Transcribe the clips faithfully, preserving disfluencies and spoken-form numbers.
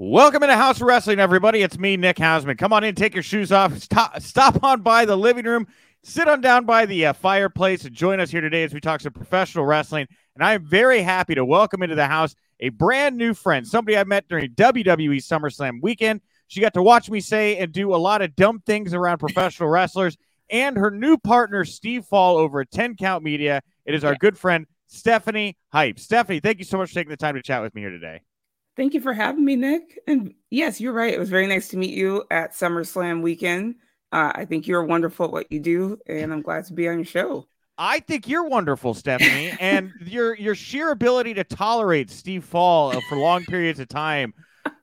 Welcome into House of Wrestling, everybody. It's me, Nick Hausman. Come on in, take your shoes off, stop, stop on by the living room, sit on down by the uh, fireplace, and join us here today as we talk some professional wrestling. And I'm very happy to welcome into the house a brand new friend, somebody I met during W W E SummerSlam weekend. She got to watch me say and do a lot of dumb things around professional wrestlers, and her new partner, Steve Fall, over at ten count media. It is our good friend, Stephanie Hypes. Stephanie, thank you so much for taking the time to chat with me here today. Thank you for having me, Nick. And yes, you're right. It was very nice to meet you at SummerSlam weekend. Uh, I think you're wonderful at what you do, and I'm glad to be on your show. I think you're wonderful, Stephanie, and your your sheer ability to tolerate Steve Fall for long periods of time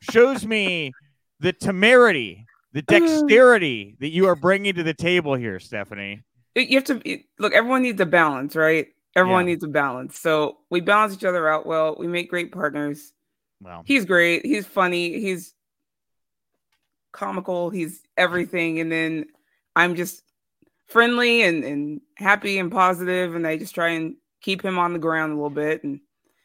shows me the temerity, the dexterity that you are bringing to the table here, Stephanie. You have to look. Everyone needs a balance, right? Everyone yeah. needs a balance. So we balance each other out well. We make great partners. Well, he's great. He's funny. He's comical. He's everything. And then I'm just friendly and, and happy and positive, and I just try and keep him on the ground a little bit and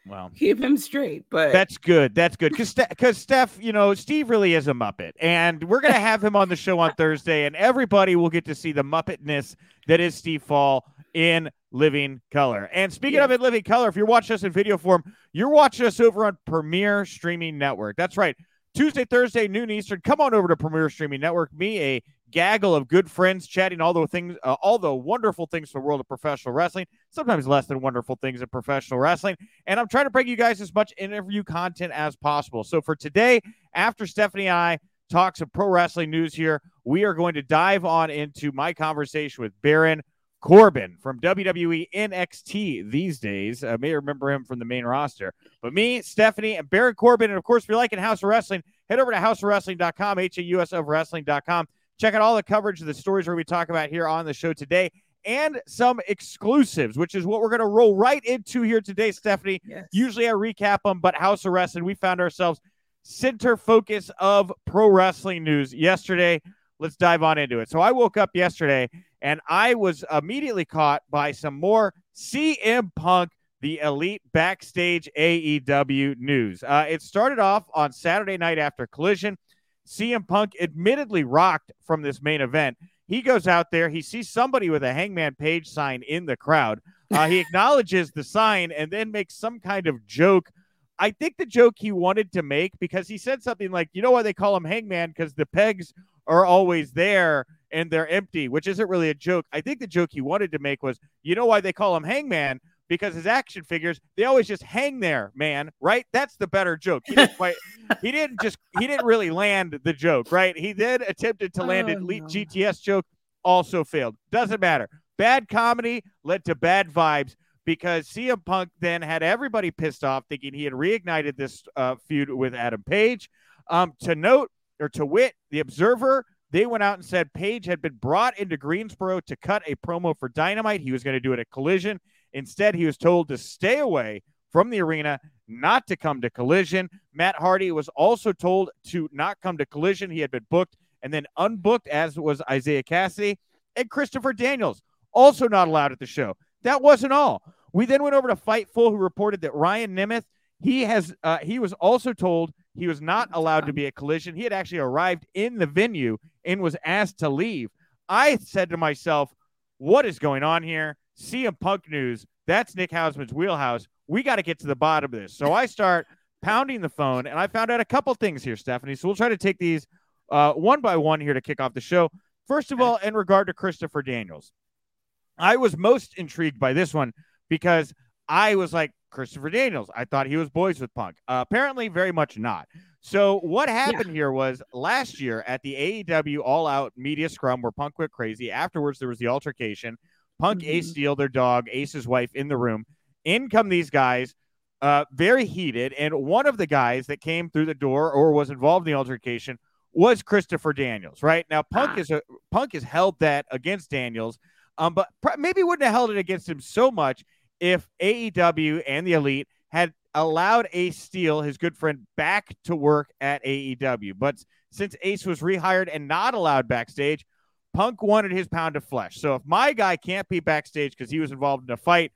well, keep him straight. But that's good. That's good. Because Ste- Steph, you know, Steve really is a Muppet, and we're going to have him on the show on Thursday, and everybody will get to see the Muppetness that is Steve Fall in living color. And speaking yeah. of it, living color, if you're watching us in video form, you're watching us over on Premier Streaming Network. That's right. Tuesday, Thursday, noon Eastern. Come on over to Premier Streaming Network. Me, a gaggle of good friends chatting all the things, uh, all the wonderful things from the world of professional wrestling, sometimes less than wonderful things in professional wrestling. And I'm trying to bring you guys as much interview content as possible. So for today, after Stephanie and I talk some pro wrestling news here, we are going to dive on into my conversation with Baron Corbin from W W E N X T these days. I may remember him from the main roster. But me, Stephanie, and Baron Corbin, and of course, if you're liking House of Wrestling, head over to house of wrestling dot com, H A U S of wrestling dot com. Check out all the coverage of the stories we're going to be talking about here on the show today and some exclusives, which is what we're going to roll right into here today, Stephanie. Yes. Usually I recap them, but House of Wrestling, we found ourselves center focus of pro wrestling news yesterday. Let's dive on into it. So I woke up yesterday and I was immediately caught by some more C M Punk, the Elite backstage A E W news. Uh, it started off on Saturday night after Collision. C M Punk admittedly rocked from this main event. He goes out there. He sees somebody with a Hangman Page sign in the crowd. Uh, he acknowledges the sign and then makes some kind of joke. I think the joke he wanted to make, because he said something like, you know why they call him Hangman? Because the pegs are always there and they're empty, which isn't really a joke. I think the joke he wanted to make was, you know why they call him Hangman? Because his action figures, they always just hang there, man, right? That's the better joke. He didn't, quite, he didn't just, he didn't really land the joke, right? He then attempted to land oh, an elite no. G T S joke, also failed. Doesn't matter. Bad comedy led to bad vibes because C M Punk then had everybody pissed off thinking he had reignited this uh, feud with Adam Page. Um, to note, or to wit, the Observer, they went out and said Page had been brought into Greensboro to cut a promo for Dynamite. He was going to do it at Collision. Instead, he was told to stay away from the arena, not to come to Collision. Matt Hardy was also told to not come to Collision. He had been booked and then unbooked, as was Isaiah Cassidy. And Christopher Daniels, also not allowed at the show. That wasn't all. We then went over to Fightful, who reported that Ryan Nemeth, he has uh, he was also told he was not allowed to be at Collision. He had actually arrived in the venue and was asked to leave. I said to myself, what is going on here? C M Punk news. That's Nick Hausman's wheelhouse. We got to get to the bottom of this. So I start pounding the phone, and I found out a couple things here, Stephanie. So we'll try to take these uh, one by one here to kick off the show. First of all, in regard to Christopher Daniels, I was most intrigued by this one because I was like, Christopher Daniels, I thought he was boys with Punk. Uh, apparently, very much not. So what happened yeah. here was last year at the A E W All Out Media Scrum where Punk went crazy. Afterwards, there was the altercation. Punk, mm-hmm. Ace Steel, their dog, Ace's wife in the room. In come these guys, uh, very heated. And one of the guys that came through the door or was involved in the altercation was Christopher Daniels, right? Now, Punk ah. is a, Punk has held that against Daniels, um, but pr- maybe wouldn't have held it against him so much if A E W and the Elite had allowed Ace Steel, his good friend, back to work at A E W. But since Ace was rehired and not allowed backstage, Punk wanted his pound of flesh. So if my guy can't be backstage because he was involved in a fight,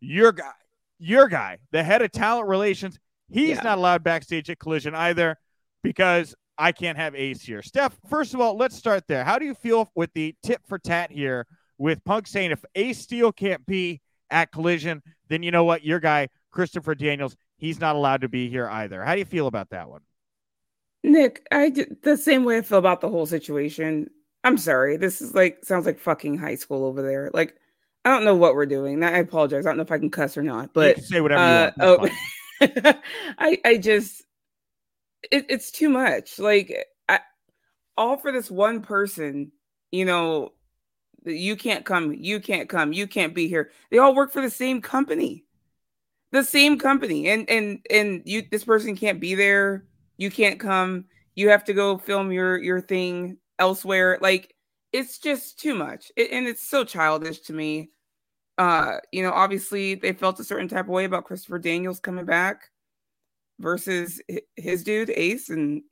your guy, your guy, the head of talent relations, he's yeah. not allowed backstage at Collision either because I can't have Ace here. Steph, first of all, let's start there. How do you feel with the tit for tat here with Punk saying if Ace Steel can't be at Collision, then you know what? Your guy, Christopher Daniels, he's not allowed to be here either. How do you feel about that one? Nick, I the same way I feel about the whole situation. I'm sorry. This is like, sounds like fucking high school over there. Like, I don't know what we're doing. I apologize. I don't know if I can cuss or not, but you can say whatever uh, you want. Oh, I, I just, it, it's too much. Like, I, all for this one person, you know, you can't come, you can't come, you can't be here. They all work for the same company, the same company. And, and, and you, this person can't be there. You can't come. You have to go film your, your thing elsewhere. Like, it's just too much. It, and it's so childish to me. Uh, you know, obviously they felt a certain type of way about Christopher Daniels coming back versus his dude Ace. And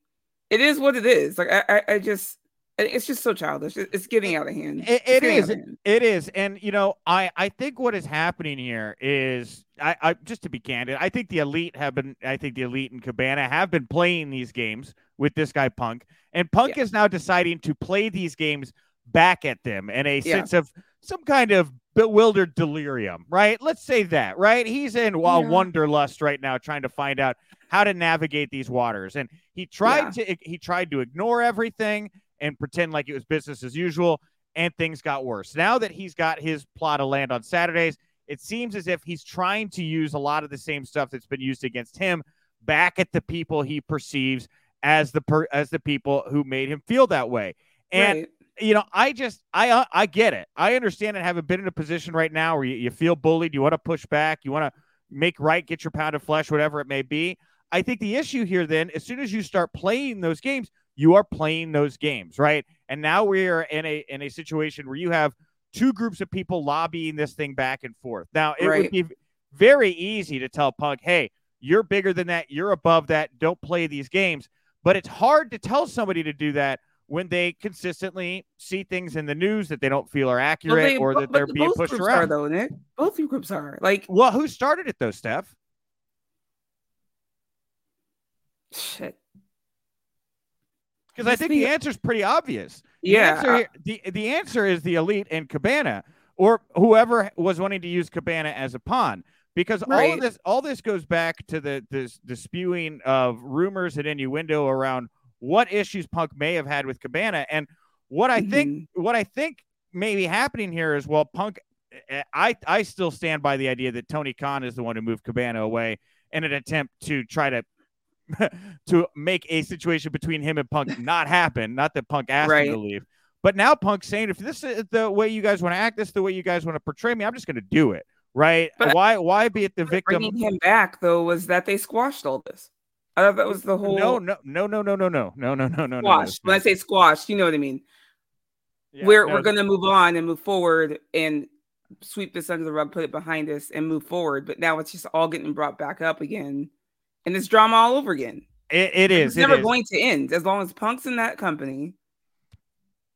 it is what it is. Like, I, I, I just, it's just so childish. It's getting out of hand. It, it is. Hand. It is. And, you know, I, I think what is happening here is I, I just to be candid, I think the Elite have been, I think the Elite and Cabana have been playing these games with this guy Punk, and Punk yeah. is now deciding to play these games back at them in a yeah. sense of some kind of bewildered delirium, right? Let's say that, right? He's in well, yeah. wanderlust right now, trying to find out how to navigate these waters. And he tried yeah. to, he tried to ignore everything and pretend like it was business as usual, and things got worse. Now that he's got his plot of land on Saturdays, it seems as if he's trying to use a lot of the same stuff that's been used against him back at the people he perceives as the per, as the people who made him feel that way. And, right. you know, I just, I I get it. I understand it, having been in a position right now where you, you feel bullied, you want to push back, you want to make right, get your pound of flesh, whatever it may be. I think the issue here then, as soon as you start playing those games, you are playing those games, right? And now we are in a in a situation where you have two groups of people lobbying this thing back and forth. Now, it right. would be very easy to tell Punk, hey, you're bigger than that, you're above that, don't play these games. But it's hard to tell somebody to do that when they consistently see things in the news that they don't feel are accurate well, they, or that they're being pushed around. Are, though, Nick. Both groups are. Like, well, who started it, though, Steph? Shit. Because I think the answer is pretty obvious. The yeah. Answer here, the, the answer is the Elite and Cabana, or whoever was wanting to use Cabana as a pawn. Because right. all of this, all this goes back to the, the the spewing of rumors and innuendo around what issues Punk may have had with Cabana, and what I mm-hmm. think, what I think may be happening here is, well, Punk, I I still stand by the idea that Tony Khan is the one who moved Cabana away in an attempt to try to to make a situation between him and Punk not happen. Not that Punk asked right. him to leave, but now Punk's saying, if this is the way you guys want to act, this is the way you guys want to portray me, I'm just going to do it. Right? But why? Why be at the victim? Bringing him back though was that they squashed all this. I thought that was the whole. No, no, no, no, no, no, no, no, no, no, no. Squashed. When I say squashed, you know what I mean. Yeah, we're no, we're going to move on and move forward and sweep this under the rug, put it behind us, and move forward. But now it's just all getting brought back up again, and it's drama all over again. It, it is. It's it never is. going to end as long as Punk's in that company.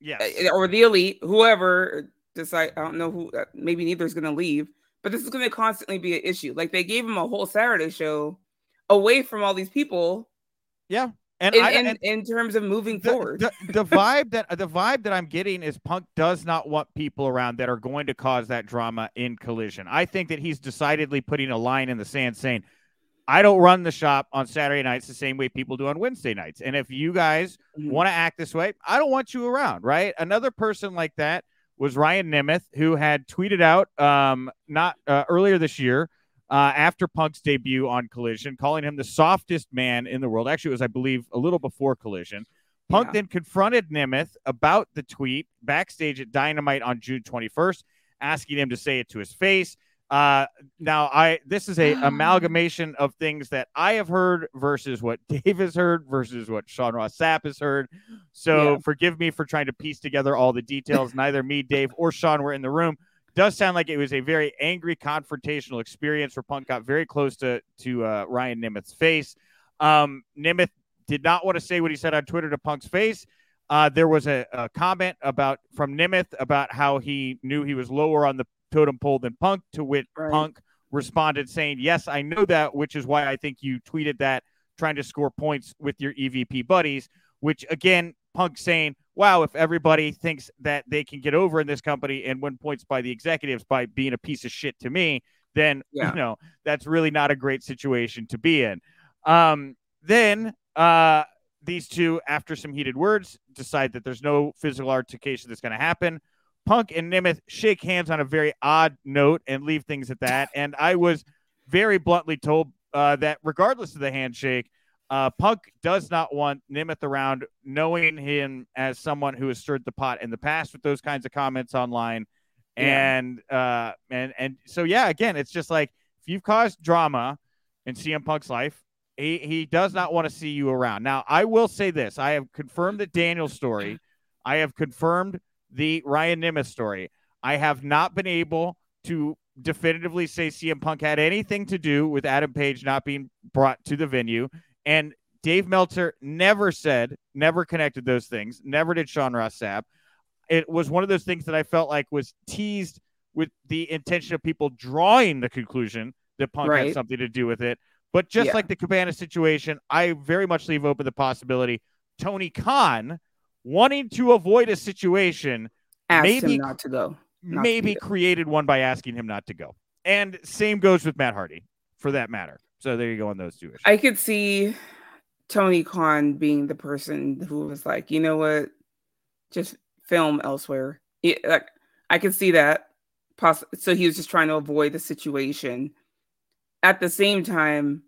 Yes, or the Elite, whoever decide. I don't know who. Maybe neither is going to leave. But this is going to constantly be an issue. Like, they gave him a whole Saturday show away from all these people. Yeah. And in, I, and, and in terms of moving the, forward, the, the vibe that the vibe that I'm getting is Punk does not want people around that are going to cause that drama in Collision. I think that he's decidedly putting a line in the sand saying, I don't run the shop on Saturday nights the same way people do on Wednesday nights. And if you guys mm-hmm. want to act this way, I don't want you around, right? Another person like that was Ryan Nemeth, who had tweeted out um, not uh, earlier this year uh, after Punk's debut on Collision, calling him the softest man in the world. Actually, it was, I believe, a little before Collision. Punk yeah. then confronted Nemeth about the tweet backstage at Dynamite on June twenty-first, asking him to say it to his face. Uh, now, I this is a amalgamation of things that I have heard versus what Dave has heard versus what Sean Ross Sapp has heard. So yeah. forgive me for trying to piece together all the details. Neither me, Dave, or Sean were in the room. Does sound like it was a very angry, confrontational experience where Punk got very close to, to uh, Ryan Nemeth's face. Um, Nemeth did not want to say what he said on Twitter to Punk's face. Uh, there was a, a comment about from Nemeth about how he knew he was lower on the totem pole than Punk, to which right. Punk responded saying, yes, I know that, which is why I think you tweeted that, trying to score points with your E V P buddies, which again, Punk saying, wow, if everybody thinks that they can get over in this company and win points by the executives by being a piece of shit to me, then, yeah. you know, that's really not a great situation to be in. Um, then uh, these two, after some heated words, decide that there's no physical altercation that's going to happen. Punk and Nemeth shake hands on a very odd note and leave things at that. And I was very bluntly told uh, that regardless of the handshake, uh, Punk does not want Nemeth around, knowing him as someone who has stirred the pot in the past with those kinds of comments online. Yeah. And, uh, and, and so, yeah, again, it's just like, if you've caused drama in C M Punk's life, he, he does not want to see you around. Now, I will say this. I have confirmed the Daniel story. I have confirmed the Ryan Nemeth story. I have not been able to definitively say C M Punk had anything to do with Adam Page not being brought to the venue. And Dave Meltzer never said, never connected those things. Never did Sean Ross Sapp. It was one of those things that I felt like was teased with the intention of people drawing the conclusion that Punk right. had something to do with it. But just yeah. like the Cabana situation, I very much leave open the possibility Tony Khan, wanting to avoid a situation, asked maybe him not to go, not maybe to go. created one by asking him not to go. And same goes with Matt Hardy, for that matter. So there you go on those two issues. I could see Tony Khan being the person who was like, you know what, just film elsewhere. It, like, I could see that. Poss- so he was just trying to avoid the situation. At the same time,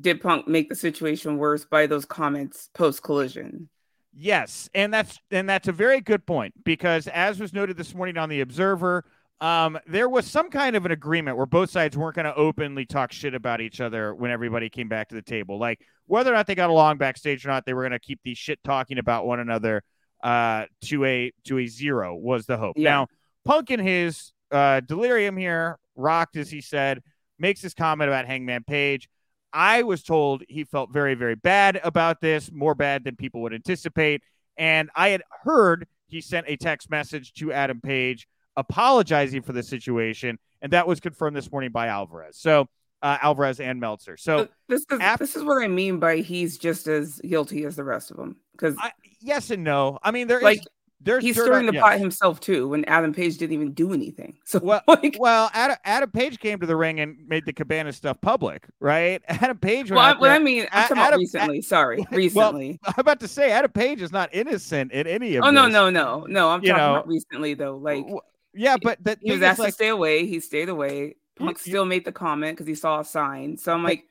did Punk make the situation worse by those comments post-Collision? Yes, and that's and that's a very good point, because as was noted this morning on The Observer, um, there was some kind of an agreement where both sides weren't going to openly talk shit about each other when everybody came back to the table. Like, whether or not they got along backstage or not, they were going to keep the shit talking about one another uh, to a to a zero was the hope. Yeah. Now, Punk in his uh, delirium here, rocked, as he said, makes his comment about Hangman Page. I was told he felt very, very bad about this, more bad than people would anticipate. And I had heard he sent a text message to Adam Page apologizing for the situation, and that was confirmed this morning by Alvarez. So uh, Alvarez and Meltzer. So this is after- this is what I mean by he's just as guilty as the rest of them. Because yes and no. I mean, there like, is. There's he's stirring the yes. pot himself, too, when Adam Page didn't even do anything. So Well, like... well Adam, Adam Page came to the ring and made the Cabana stuff public, right? Adam Page... Well, I, well I mean, I'm talking Adam, about recently. Adam, sorry, well, recently. Well, I'm about to say, Adam Page is not innocent in any of oh, this. Oh, no, no, no. No, I'm you talking know, about recently, though. Like, yeah, but... The he was asked like, to stay away. He stayed away. Punk you, still you, made the comment because he saw a sign. So I'm but, like...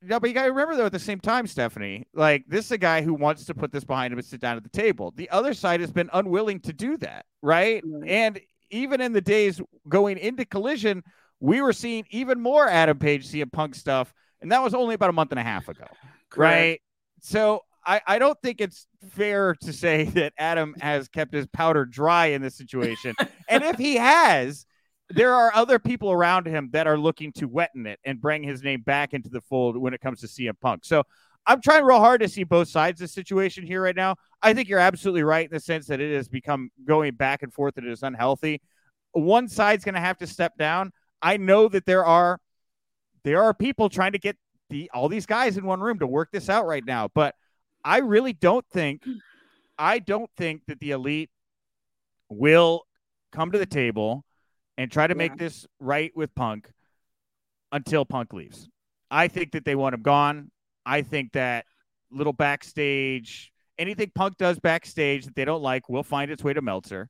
No, but you got to remember, though, at the same time, Stephanie, like, this is a guy who wants to put this behind him and sit down at the table. The other side has been unwilling to do that, right? Mm-hmm. And even in the days going into Collision, we were seeing even more Adam Page, C M Punk stuff, and that was only about a month and a half ago, Correct. right? So I, I don't think it's fair to say that Adam has kept his powder dry in this situation. And if he has... there are other people around him that are looking to wetten it and bring his name back into the fold when it comes to C M Punk. So I'm trying real hard to see both sides of the situation here right now. I think you're absolutely right in the sense that it has become going back and forth and it is unhealthy. One side's going to have to step down. I know that there are there are people trying to get the all these guys in one room to work this out right now. But I really don't think I don't think that the Elite will come to the table and try to yeah. make this right with Punk until Punk leaves. I think that they want him gone. I think that little backstage, anything Punk does backstage that they don't like will find its way to Meltzer.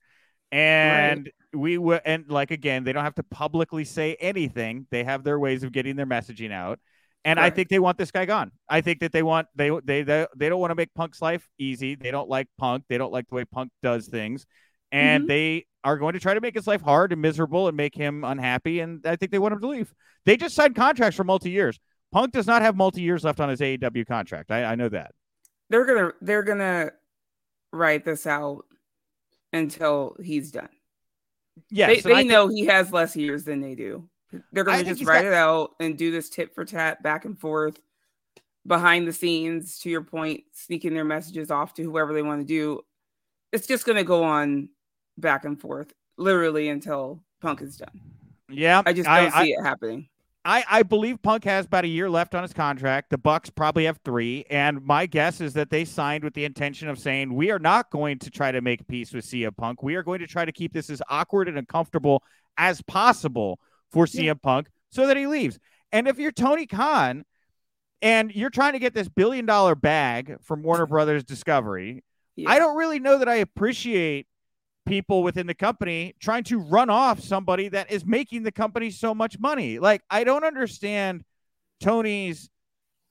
And right. we will, and like, again, they don't have to publicly say anything. They have their ways of getting their messaging out. And right. I think they want this guy gone. I think that they want, they, they, they, they don't want to make Punk's life easy. They don't like Punk. They don't like the way Punk does things. And mm-hmm. they are going to try to make his life hard and miserable and make him unhappy. And I think they want him to leave. They just signed contracts for multi-years. Punk does not have multi-years left on his A E W contract. I, I know that. They're gonna they're gonna write this out until he's done. Yes, they, they know th- he has less years than they do. They're gonna I just write got- it out and do this tit for tat back and forth behind the scenes. To your point, sneaking their messages off to whoever they want to do. It's just gonna go on back and forth, literally until Punk is done. Yeah, I just don't I, see I- it happening. I, I believe Punk has about a year left on his contract. The Bucks probably have three. And my guess is that they signed with the intention of saying, we are not going to try to make peace with C M Punk. We are going to try to keep this as awkward and uncomfortable as possible for C M yeah. Punk so that he leaves. And if you're Tony Khan and you're trying to get this billion dollar bag from Warner Brothers Discovery, yeah. I don't really know that I appreciate people within the company trying to run off somebody that is making the company so much money. Like, I don't understand Tony's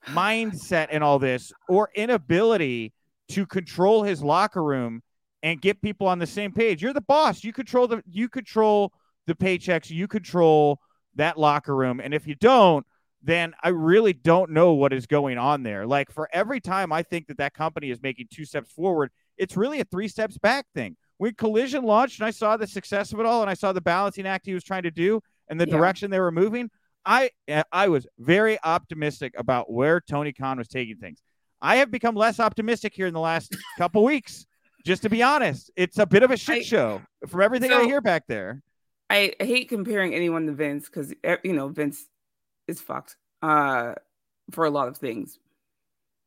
mindset in all this, or inability to control his locker room and get people on the same page. You're the boss. You control the, you control the paychecks. You control that locker room. And if you don't, then I really don't know what is going on there. Like, for every time I think that that company is making two steps forward, it's really a three steps back thing. When Collision launched and I saw the success of it all and I saw the balancing act he was trying to do and the yeah. direction they were moving, I I was very optimistic about where Tony Khan was taking things. I have become less optimistic here in the last couple weeks, just to be honest. It's a bit of a shit I, show from everything so, I hear back there. I hate comparing anyone to Vince because, you know, Vince is fucked uh, for a lot of things.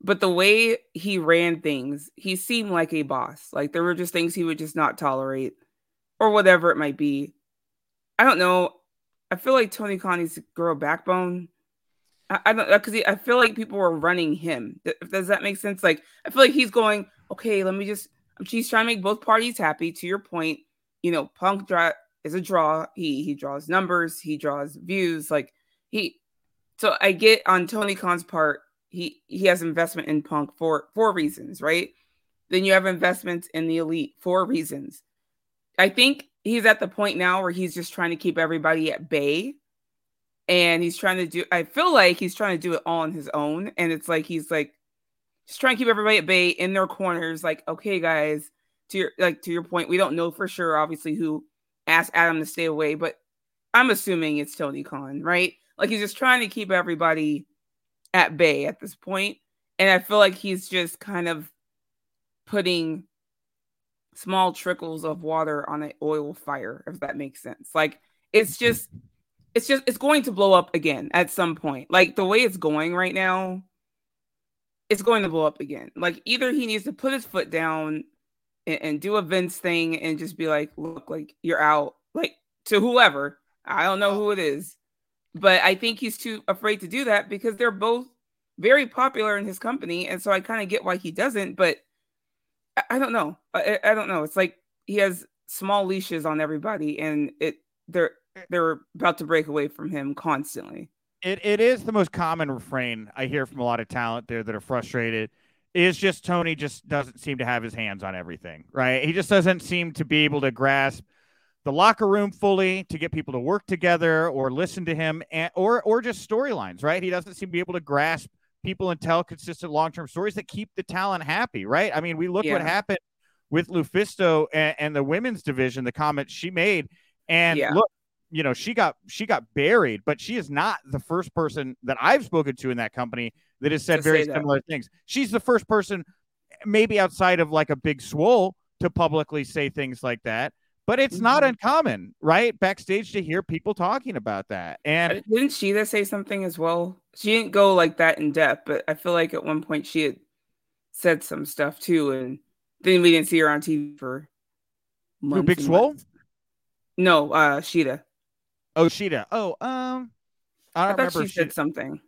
But the way he ran things, he seemed like a boss. Like, there were just things he would just not tolerate or whatever it might be. I don't know. I feel like Tony Khan needs to grow a backbone. I, I don't, because I feel like people were running him. Does that make sense? Like, I feel like he's going, okay, let me just, she's trying to make both parties happy. To your point, you know, Punk draw, is a draw. He, he draws numbers. He draws views. Like, he, so I get on Tony Khan's part. He he has investment in Punk for, for reasons, right? Then you have investments in the Elite for reasons. I think he's at the point now where he's just trying to keep everybody at bay. And he's trying to do, I feel like he's trying to do it all on his own. And it's like, he's like, just trying to keep everybody at bay in their corners. Like, okay, guys, to your, like, to your point, we don't know for sure, obviously, who asked Adam to stay away, but I'm assuming it's Tony Khan, right? Like, he's just trying to keep everybody at bay at this point. And I feel like he's just kind of putting small trickles of water on an oil fire, if that makes sense. Like, it's just, it's just, it's going to blow up again at some point. Like, the way it's going right now, it's going to blow up again. Like, either he needs to put his foot down and, and do a Vince thing and just be like, look, like, you're out, like, to whoever. I don't know who it is. But I think he's too afraid to do that because they're both very popular in his company. And so I kind of get why he doesn't, but I, I don't know. I, I don't know. It's like he has small leashes on everybody and it they're they're about to break away from him constantly. It It is the most common refrain I hear from a lot of talent there that are frustrated is just Tony just doesn't seem to have his hands on everything, right? He just doesn't seem to be able to grasp the locker room fully to get people to work together or listen to him and, or, or just storylines, right? He doesn't seem to be able to grasp people and tell consistent long-term stories that keep the talent happy. Right. I mean, we look yeah. what happened with Lufisto and, and the women's division, the comments she made and yeah. look, you know, she got, she got buried, but she is not the first person that I've spoken to in that company that has said to very similar things. She's the first person maybe outside of like a Big Swole to publicly say things like that. But it's not mm-hmm. uncommon, right? Backstage to hear people talking about that. And didn't she that say something as well? She didn't go like that in depth, but I feel like at one point she had said some stuff too. And then we didn't see her on T V for months. Who, Big Swole? No, uh, Shida. Oh, Shida. Oh, um, I don't I thought remember. She said something.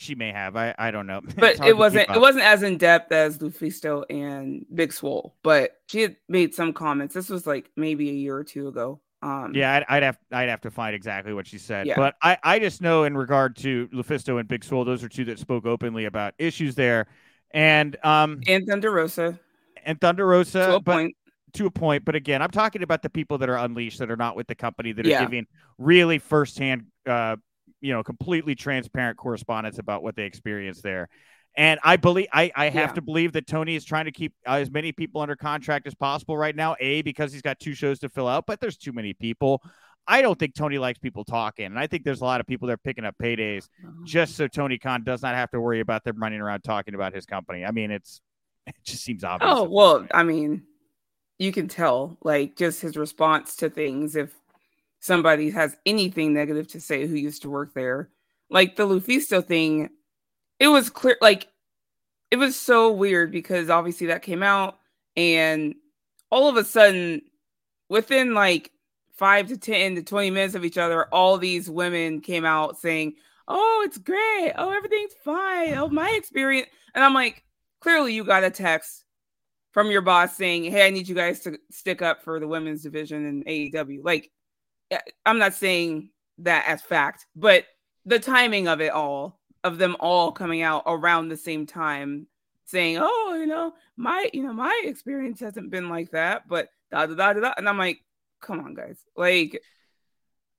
She may have. I, I don't know. But it wasn't it wasn't as in depth as Lufisto and Big Swole. But she had made some comments. This was like maybe a year or two ago. Um, yeah, I'd, I'd have I'd have to find exactly what she said. Yeah. But I, I just know in regard to Lufisto and Big Swole, those are two that spoke openly about issues there. And um and Thunder Rosa. And Thunder Rosa to a but, point. To a point. But again, I'm talking about the people that are unleashed, that are not with the company, that are yeah. giving really firsthand uh you know, completely transparent correspondence about what they experienced there. And I believe, I, I have yeah. to believe that Tony is trying to keep as many people under contract as possible right now, A, because he's got two shows to fill out, but there's too many people. I don't think Tony likes people talking. And I think there's a lot of people that are picking up paydays mm-hmm. just so Tony Khan does not have to worry about them running around talking about his company. I mean, it's, it just seems obvious. Oh, well, I mean, you can tell, like, just his response to things. If somebody has anything negative to say who used to work there, like the Lufisto thing, it was clear, like it was so weird because obviously that came out, and all of a sudden within like five to ten to twenty minutes of each other, all these women came out saying, oh, it's great, oh, everything's fine, oh, my experience. And I'm like, clearly you got a text from your boss saying, hey, I need you guys to stick up for the women's division in A E W. Like, I'm not saying that as fact, but the timing of it all, of them all coming out around the same time saying, oh, you know, my, you know, my experience hasn't been like that, but da da da da da. And I'm like, come on, guys. Like,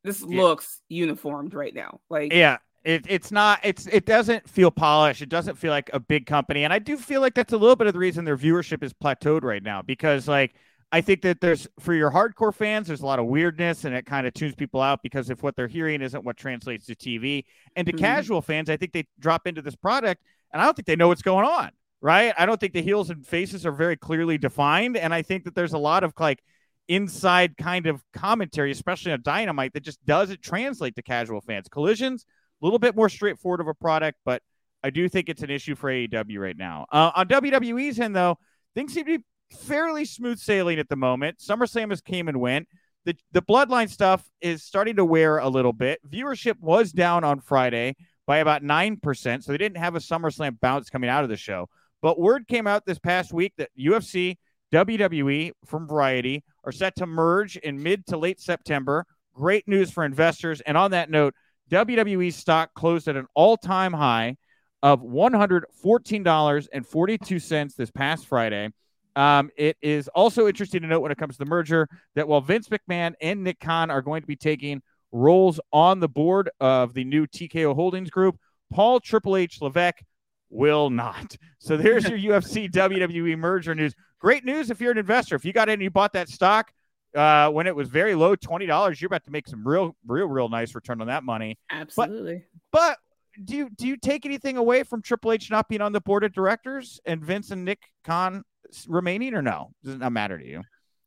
this yeah. looks uniformed right now. Like, yeah, it, it's not, it's, it doesn't feel polished. It doesn't feel like a big company. And I do feel like that's a little bit of the reason their viewership is plateaued right now, because like, I think that there's, for your hardcore fans, there's a lot of weirdness, and it kind of tunes people out because if what they're hearing isn't what translates to T V. And to mm-hmm. casual fans, I think they drop into this product and I don't think they know what's going on, right? I don't think the heels and faces are very clearly defined. And I think that there's a lot of like inside kind of commentary, especially on Dynamite, that just doesn't translate to casual fans. Collision's a little bit more straightforward of a product, but I do think it's an issue for A E W right now. Uh, on W W E's end, though, things seem to be fairly smooth sailing at the moment. SummerSlam has came and went. The the Bloodline stuff is starting to wear a little bit. Viewership was down on Friday by about nine percent, so they didn't have a SummerSlam bounce coming out of the show. But word came out this past week that U F C, W W E from Variety are set to merge in mid to late September. Great news for investors. And on that note, W W E stock closed at an all-time high of one hundred fourteen dollars and forty-two cents this past Friday. Um, it is also interesting to note when it comes to the merger that while Vince McMahon and Nick Khan are going to be taking roles on the board of the new T K O Holdings Group, Paul Triple H Levesque will not. So there's your U F C W W E merger news. Great news if you're an investor. If you got in and you bought that stock uh, when it was very low, twenty dollars, you're about to make some real, real, real nice return on that money. Absolutely. But, but do you, do you take anything away from Triple H not being on the board of directors and Vince and Nick Khan remaining, or no? Does it not matter to you?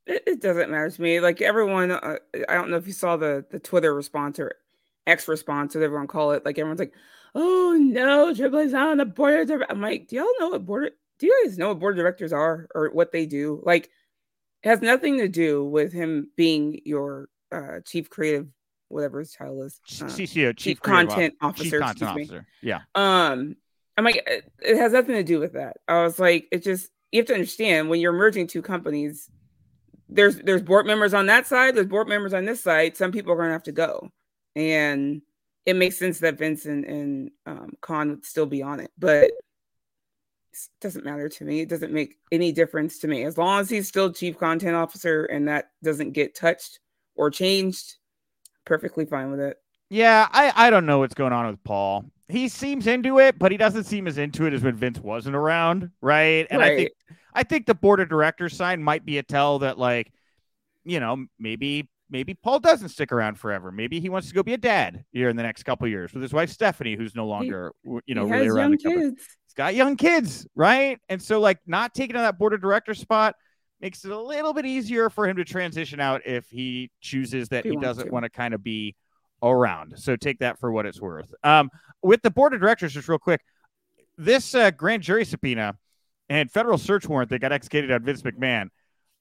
It, it doesn't matter to me. Like everyone, uh, I don't know if you saw the the Twitter response or X response, or everyone call it. Like everyone's like, "Oh no, Triple H's not on the board." I'm like, do y'all know what board? Do you guys know what board of directors are or what they do? Like, it has nothing to do with him being your uh chief creative, whatever his title is, uh, C C O, chief, chief content officer. Chief content officer. Yeah. Um, I'm like, it, it has nothing to do with that. I was like, it just. You have to understand when you're merging two companies, there's there's board members on that side, there's board members on this side. Some people are going to have to go, and it makes sense that Vince and, and um, Khan would still be on it. But it doesn't matter to me. It doesn't make any difference to me as long as he's still chief content officer and that doesn't get touched or changed. Perfectly fine with it. Yeah, I, I don't know what's going on with Paul. He seems into it, but he doesn't seem as into it as when Vince wasn't around, right? And right. I think I think the board of directors sign might be a tell that, like, you know, maybe maybe Paul doesn't stick around forever. Maybe he wants to go be a dad here in the next couple of years with his wife Stephanie, who's no longer, he, you know, really around the company. He's got young kids, right? And so, like, not taking on that board of director spot makes it a little bit easier for him to transition out if he chooses that he, he doesn't want to kind of be around. So take that for what it's worth. Um, with the board of directors, just real quick, this uh, grand jury subpoena and federal search warrant that got executed on Vince McMahon,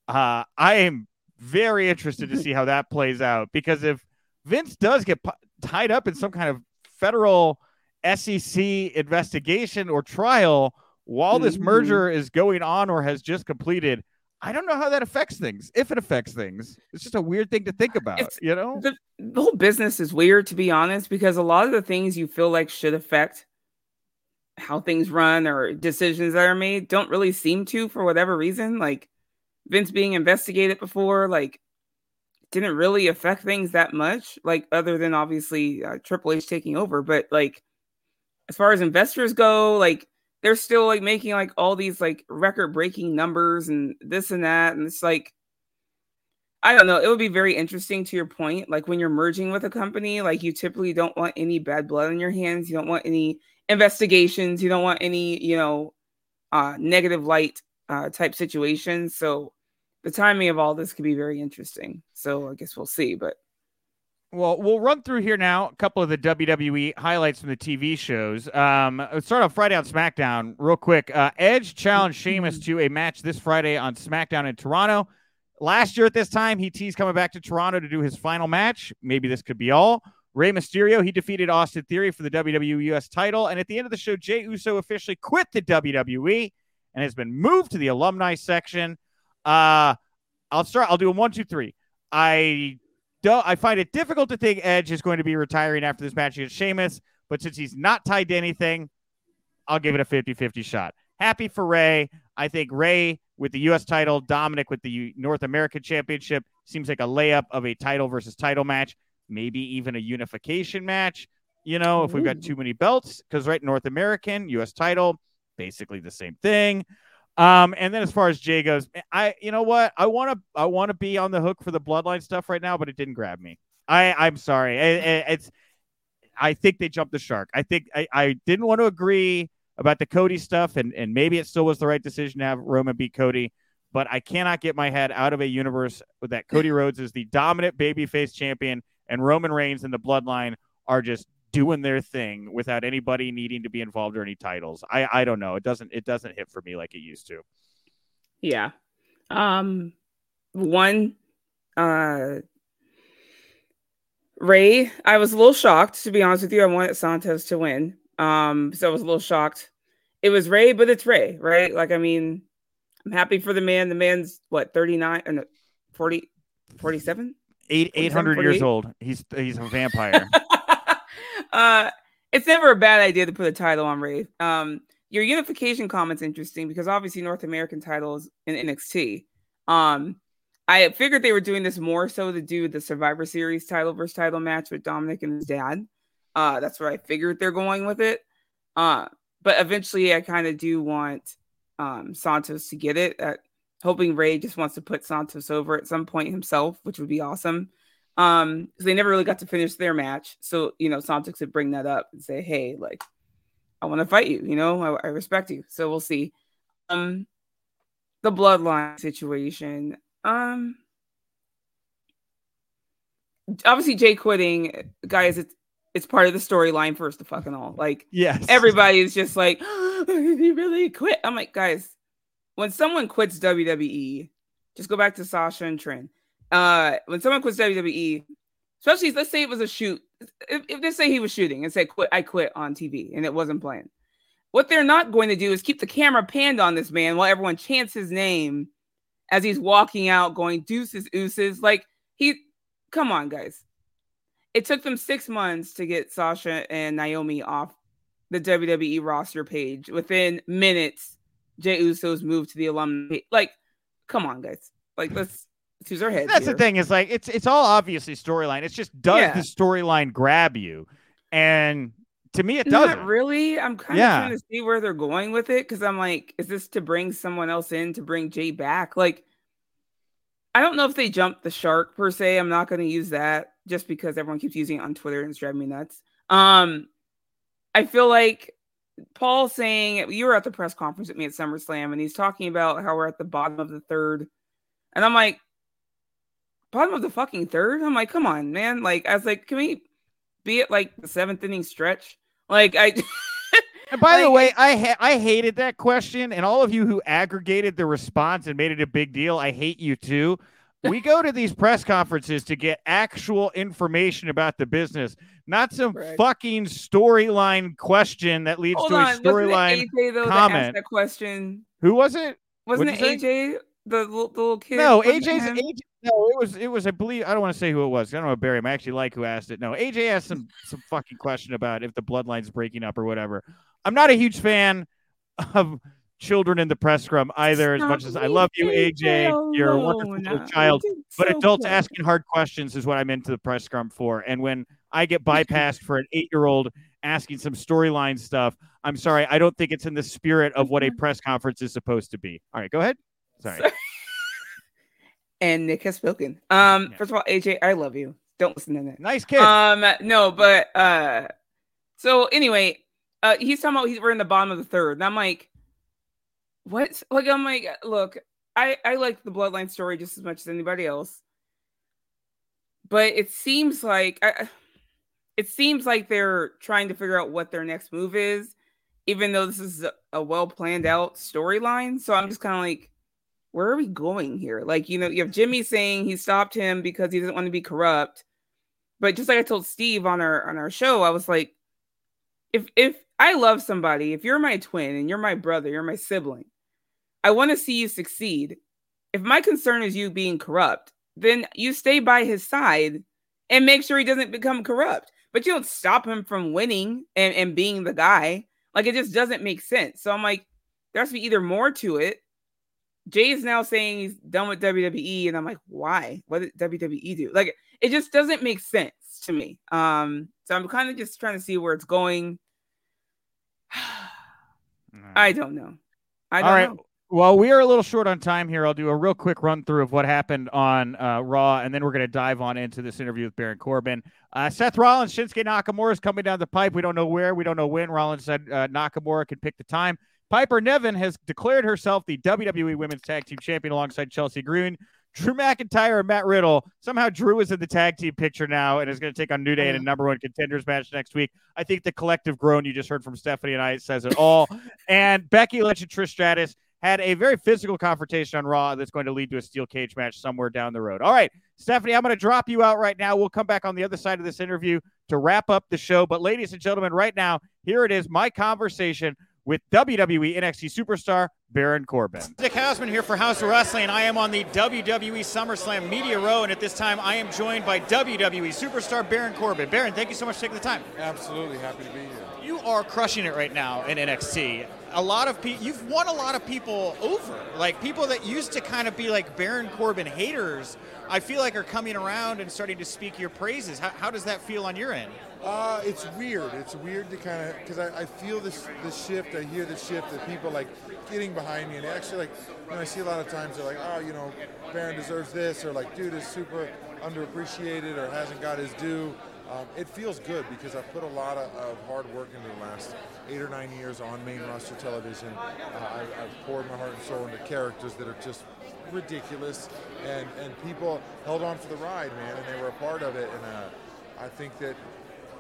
uh, I am very interested to see how that plays out, because if Vince does get p- tied up in some kind of federal S E C investigation or trial while this merger is going on or has just completed. I don't know how that affects things, if it affects things. It's just a weird thing to think about, it's, you know? The, the whole business is weird, to be honest, because a lot of the things you feel like should affect how things run or decisions that are made don't really seem to, for whatever reason. Like, Vince being investigated before, like, didn't really affect things that much, like, other than, obviously, uh, Triple H taking over. But, like, as far as investors go, like, they're still like making like all these like record breaking numbers and this and that. And it's like, I don't know. It would be very interesting, to your point. Like, when you're merging with a company, like, you typically don't want any bad blood on your hands. You don't want any investigations. You don't want any, you know, uh, negative light uh, type situations. So the timing of all this could be very interesting. So I guess we'll see, but. Well, we'll run through here now a couple of the W W E highlights from the T V shows. Um, let's start off Friday on SmackDown real quick. Uh, Edge challenged Sheamus to a match this Friday on SmackDown in Toronto. Last year at this time, he teased coming back to Toronto to do his final match. Maybe this could be all. Rey Mysterio, he defeated Austin Theory for the W W E U S title. And at the end of the show, Jey Uso officially quit the W W E and has been moved to the alumni section. Uh, I'll start. I'll do a one, two, three. I... I find it difficult to think Edge is going to be retiring after this match against Sheamus, but since he's not tied to anything, I'll give it a fifty-fifty shot. Happy for Rey. I think Rey with the U S title, Dominic with the North American Championship, seems like a layup of a title versus title match, maybe even a unification match, you know, if we've got too many belts, because right, North American, U S title, basically the same thing. Um, and then as far as Jey goes, I, you know what? I want to, I want to be on the hook for the bloodline stuff right now, but it didn't grab me. I I'm sorry. I, I, it's, I think they jumped the shark. I think I, I didn't want to agree about the Cody stuff, and, and maybe it still was the right decision to have Roman beat Cody, but I cannot get my head out of a universe that Cody Rhodes is the dominant babyface champion and Roman Reigns and the bloodline are just doing their thing without anybody needing to be involved or any titles. I, I don't know. It doesn't, it doesn't hit for me like it used to. Yeah. Um, one, uh, Rey, I was a little shocked, to be honest with you. I wanted Santos to win. Um, so I was a little shocked. It was Rey, but it's Rey, right? Like, I mean, I'm happy for the man. The man's what? thirty-nine and forty, forty-seven, eight, eight hundred years old. He's, he's a vampire. Uh, it's never a bad idea to put a title on Rey. Um, your unification comment's interesting because obviously North American titles in N X T. Um, I figured they were doing this more so to do the Survivor Series title versus title match with Dominic and his dad. Uh, that's where I figured they're going with it. Uh, but eventually I kind of do want um, Santos to get it. Uh, hoping Rey just wants to put Santos over at some point himself, which would be awesome. Um, because they never really got to finish their match. So, you know, Santos would bring that up and say, hey, like, I want to fight you, you know, I, I respect you. So we'll see. Um, the bloodline situation. Um, obviously Jey quitting, guys, it's, it's part of the storyline first to fucking all. Like, yes, everybody is just like, oh, he really quit. I'm like, guys, when someone quits W W E, just go back to Sasha and Trent. Uh, when someone quits W W E, especially let's say it was a shoot, if, if they say he was shooting and say quit, I quit on T V and it wasn't playing. What they're not going to do is keep the camera panned on this man while everyone chants his name as he's walking out, going deuces, ooses. Like he, come on, guys. It took them six months to get Sasha and Naomi off the W W E roster page. Within minutes, Jey Uso's moved to the alumni. Like, come on, guys. Like, let's. Our head that's here. The thing is like it's it's all obviously storyline. It's just does yeah. the storyline grab you? And to me, it doesn't. Not really. I'm kind yeah. of trying to see where they're going with it because I'm like, is this to bring someone else in to bring Jey back? Like, I don't know if they jumped the shark per se. I'm not going to use that just because everyone keeps using it on Twitter and it's driving me nuts. Um, I feel like Paul saying you were at the press conference with me at SummerSlam and he's talking about how we're at the bottom of the third, and I'm like. Bottom of the fucking third? I'm like, come on, man. Like, I was like, can we be at like the seventh inning stretch? Like, I. And by like, the way, I ha- I hated that question, and all of you who aggregated the response and made it a big deal, I hate you too. We go to these press conferences to get actual information about the business, Not some Correct. fucking storyline question that leads Hold to on. a storyline comment. Asked that question? Who was it? Wasn't What'd it A J, the, the little kid? No, A J's. A J, no, it was. It was. I believe. I don't want to say who it was. I don't want to bury him. I actually like who asked it. No, A J asked some some fucking question about if the bloodline's breaking up or whatever. I'm not a huge fan of children in the press scrum either. Stop as much as I love you, A J. You're a wonderful no, child. But so adults good. asking hard questions is what I'm into the press scrum for. And when I get bypassed for an eight-year-old asking some storyline stuff, I'm sorry, I don't think it's in the spirit of what a press conference is supposed to be. All right, go ahead. Sorry. And Nick has spoken. Um, yeah. First of all, A J, I love you. Don't listen to that. Nice kid. Um, no, but uh, so anyway, uh, he's talking about he's we're in the bottom of the third, and I'm like, what? Like, I'm like, look, I I like the bloodline story just as much as anybody else, but it seems like I. It seems like they're trying to figure out what their next move is, even though this is a well-planned-out storyline. So I'm just kind of like, where are we going here? Like, you know, you have Jimmy saying he stopped him because he doesn't want to be corrupt. But just like I told Steve on our on our show, I was like, if if I love somebody, if you're my twin and you're my brother, you're my sibling, I want to see you succeed. If my concern is you being corrupt, then you stay by his side and make sure he doesn't become corrupt. But you don't stop him from winning and, and being the guy. Like, it just doesn't make sense. So I'm like, there has to be either more to it. Jey is now saying he's done with W W E. And I'm like, why? What did W W E do? Like, it just doesn't make sense to me. Um, so I'm kind of just trying to see where it's going. I don't know. I don't All right. know. Well, we are a little short on time here. I'll do a real quick run through of what happened on uh, Raw, and then we're going to dive on into this interview with Baron Corbin. Uh, Seth Rollins, Shinsuke Nakamura is coming down the pipe. We don't know where. We don't know when. Rollins said uh, Nakamura can pick the time. Piper Niven has declared herself the W W E Women's Tag Team Champion alongside Chelsea Green, Drew McIntyre, and Matt Riddle. Somehow Drew is in the tag team picture now and is going to take on New Day in a number one contenders match next week. I think the collective groan you just heard from Stephanie and I says it all. And Becky Lynch and Trish Stratus had a very physical confrontation on Raw that's going to lead to a steel cage match somewhere down the road. All right, Stephanie, I'm going to drop you out right now. We'll come back on the other side of this interview to wrap up the show. But ladies and gentlemen, right now, here it is, my conversation with W W E N X T superstar Baron Corbin. Nick Hausman here for House of Wrestling. I am on the W W E SummerSlam Media Row, and at this time, I am joined by W W E superstar Baron Corbin. Baron, thank you so much for taking the time. Absolutely, happy to be here. You are crushing it right now in N X T. A lot of people, you've won a lot of people over, like people that used to kind of be like Baron Corbin haters, I feel like are coming around and starting to speak your praises. How, how does that feel on your end? Uh, it's weird. It's weird to kind of, because I, I feel this this shift, I hear the shift that people like getting behind me, and actually like, you know, I see a lot of times they're like, oh, you know, Baron deserves this, or like, dude is super underappreciated or hasn't got his due. Um, it feels good because I've put a lot of, of hard work into the last eight or nine years on main roster television. Uh, I, I've poured my heart and soul into characters that are just ridiculous, and, and people held on for the ride, man, and they were a part of it. And uh, I think that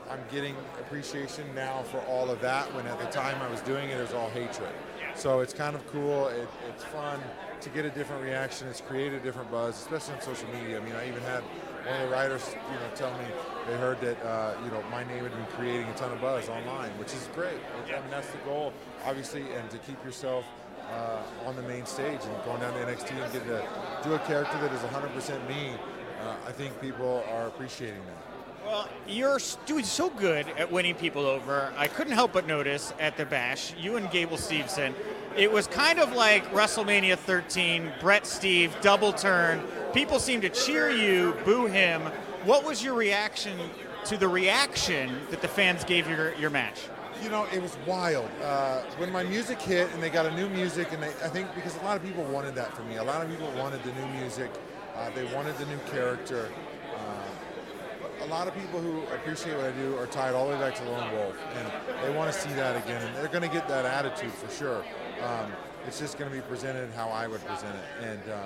I'm getting appreciation now for all of that, when at the time I was doing it, it was all hatred. So it's kind of cool. It, it's fun to get a different reaction. It's created a different buzz, especially on social media. I mean, I even had one of the writers, you know, tell me they heard that, uh, you know, my name had been creating a ton of buzz online, which is great. I mean, that's the goal, obviously, and to keep yourself uh, on the main stage and going down to N X T and get to do a character that is one hundred percent me. Uh, I think people are appreciating that. Well, you're doing so good at winning people over. I couldn't help but notice at the Bash, you and Gable Steveson, it was kind of like WrestleMania thirteen, Brett Steve, double turn. People seemed to cheer you, boo him. What was your reaction to the reaction that the fans gave your your match? You know, it was wild. Uh, when my music hit and they got a new music, and they, I think because a lot of people wanted that for me. A lot of people wanted the new music. Uh, they wanted the new character. Uh, a lot of people who appreciate what I do are tied all the way back to Lone Wolf, and they want to see that again, and they're going to get that attitude for sure. Um, It's just going to be presented how I would present it. And uh,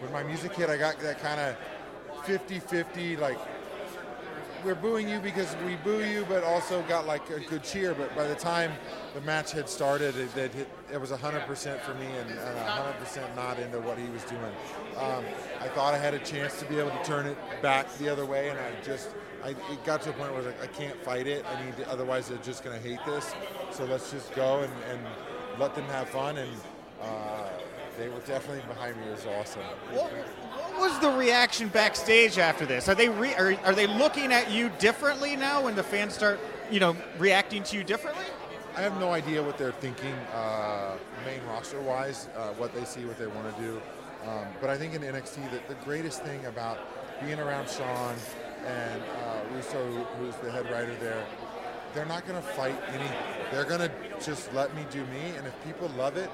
when my music hit, I got that kind of fifty-fifty, like, we're booing you because we boo you, but also got like a good cheer. But by the time the match had started, it, it, hit, it was one hundred percent for me and uh, one hundred percent not into what he was doing. Um, I thought I had a chance to be able to turn it back the other way, and I just, I, it got to a point where I was like, I can't fight it. I need to, otherwise they're just going to hate this. So let's just go and, and let them have fun. And uh, they were definitely behind me. It was awesome. What, what was the reaction backstage after this? Are they re, are, are they looking at you differently now when the fans start, you know, reacting to you differently? I have no idea what they're thinking, uh, main roster-wise, uh, what they see, what they want to do. Um, but I think in N X T, the, the greatest thing about being around Sean and uh, Russo, who, who's the head writer there, they're not going to fight anything. They're going to just let me do me, and if people love it,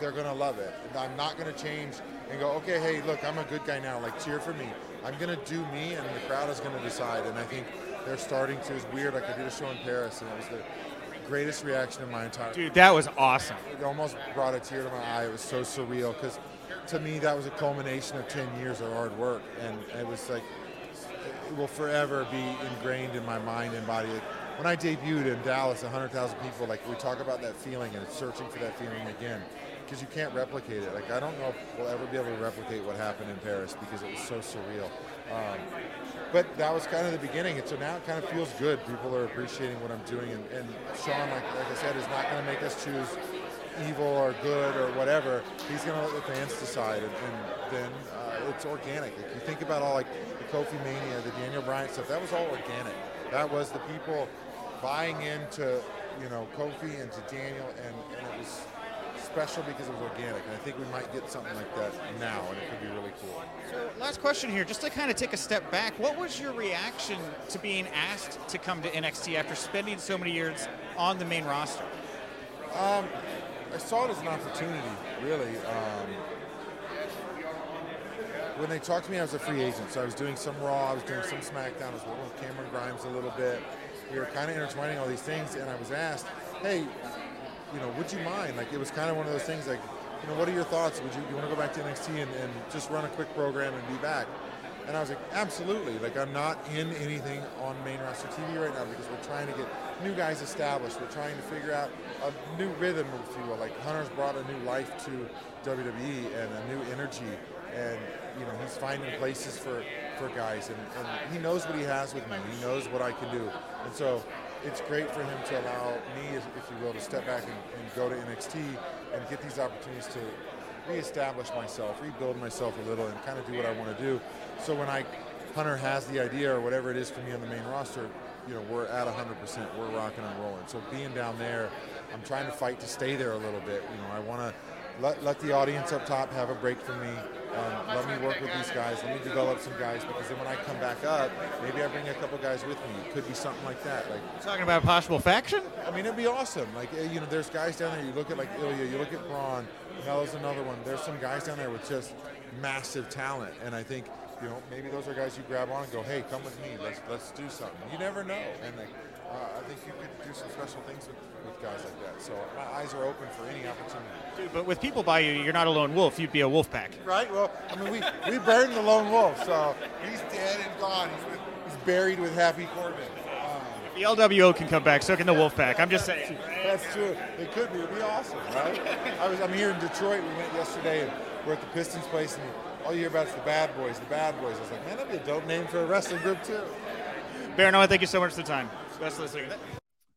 they're going to love it. And I'm not going to change and go, okay, hey, look, I'm a good guy now. Like, cheer for me. I'm going to do me, and the crowd is going to decide. And I think they're starting to. It's weird. Like, I did a show in Paris, and it was the greatest reaction of my entire life. Dude, that was awesome. It almost brought a tear to my eye. It was so surreal because, to me, that was a culmination of ten years of hard work. And it was like, it will forever be ingrained in my mind and body. When I debuted in Dallas, one hundred thousand people, like, we talk about that feeling, and it's searching for that feeling again because you can't replicate it. Like, I don't know if we'll ever be able to replicate what happened in Paris because it was so surreal. Um, but that was kind of the beginning, and so now it kind of feels good. People are appreciating what I'm doing, and, and Sean, like, like I said, is not going to make us choose evil or good or whatever. He's going to let the fans decide, and, and then uh, it's organic. Like, you think about all, like, the Kofi Mania, the Daniel Bryan stuff, that was all organic. That was the people buying into, you know, Kofi and to Daniel, and, and it was special because it was organic, and I think we might get something like that now, and it could be really cool. So, last question here, just to kind of take a step back, what was your reaction to being asked to come to N X T after spending so many years on the main roster? Um, I saw it as an opportunity, really. Um, when they talked to me, I was a free agent, so I was doing some Raw, I was doing some SmackDown, I was working with Cameron Grimes a little bit. We were kind of intertwining all these things, and I was asked, hey, you know, would you mind? Like, it was kind of one of those things, like, you know, what are your thoughts? Would you, you want to go back to N X T and, and just run a quick program and be back? And I was like, absolutely. Like, I'm not in anything on main roster T V right now because we're trying to get new guys established. We're trying to figure out a new rhythm, if you will. Like, Hunter's brought a new life to W W E and a new energy. And, you know, he's finding places for, for guys. And, and he knows what he has with me. He knows what I can do. And so it's great for him to allow me, if, if you will, to step back and, and go to N X T and get these opportunities to reestablish myself, rebuild myself a little, and kind of do what I want to do. So when I, Hunter has the idea or whatever it is for me on the main roster, you know, we're at one hundred percent. We're rocking and rolling. So being down there, I'm trying to fight to stay there a little bit. You know, I want to let let the audience up top have a break from me. Um, let me work with these guys. Let me develop some guys, because then when I come back up, maybe I bring a couple guys with me. It could be something like that. Like, you're talking about a possible faction? I mean, it'd be awesome. Like, you know, there's guys down there. You look at, like, Ilya. You look at Braun. Hell's another one. There's some guys down there with just massive talent, and I think, you know, maybe those are guys you grab on and go, hey, come with me. Let's let's do something. You never know. And, like, uh, I think you could do some special things with, with guys like that. So my eyes are open for any opportunity. Dude, but with people by you, you're not a lone wolf. You'd be a wolf pack. Right? Well, I mean, we, we burned the lone wolf, so he's dead and gone. He's, with, he's buried with Happy Corbin. Um, the L W O can come back, so can the wolf pack. I'm just saying. That's true. It could be. It would be awesome, right? I was, I'm here in Detroit. We went yesterday, and we're at the Pistons place, and all you hear about is the Bad Boys, the Bad Boys. I was like, man, that'd be a dope name for a wrestling group, too. Baron, I want to thank you so much for the time. Best listening.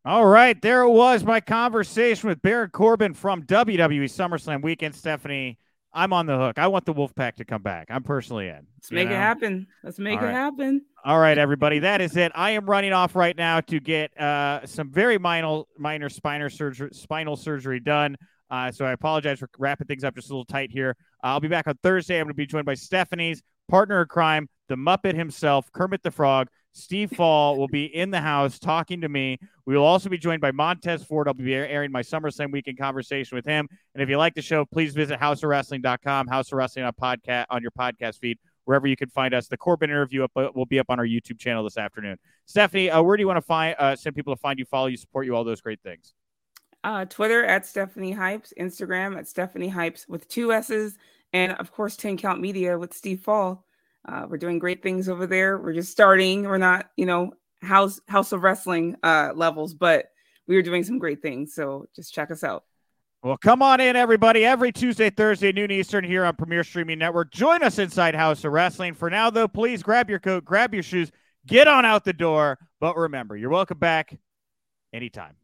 All right, there it was, my conversation with Baron Corbin from W W E SummerSlam Weekend. Stephanie, I'm on the hook. I want the Wolfpack to come back. I'm personally in. Let's make know? it happen. Let's make All right. it happen. All right, everybody, that is it. I am running off right now to get uh, some very minor, minor spinal surgery, spinal surgery done. Uh, so I apologize for wrapping things up just a little tight here. Uh, I'll be back on Thursday. I'm going to be joined by Stephanie's partner in crime, the Muppet himself, Kermit the Frog. Steve Fall will be in the house talking to me. We will also be joined by Montez Ford. I'll be airing my SummerSlam weekend conversation with him. And if you like the show, please visit house of wrestling dot com, House of Wrestling on, podcast, on your podcast feed, wherever you can find us. The Corbin interview up, will be up on our YouTube channel this afternoon. Stephanie, uh, where do you want to find uh, send people to find you, follow you, support you, all those great things? Uh, Twitter at Stephanie Hypes, Instagram at Stephanie Hypes with two S's, and, of course, ten Count Media with Steve Fall. Uh, we're doing great things over there. We're just starting. We're not, you know, house House of Wrestling uh, levels, but we are doing some great things. So just check us out. Well, come on in, everybody, every Tuesday, Thursday, noon Eastern here on Premier Streaming Network. Join us inside House of Wrestling. For now, though, please grab your coat, grab your shoes, get on out the door. But remember, you're welcome back anytime.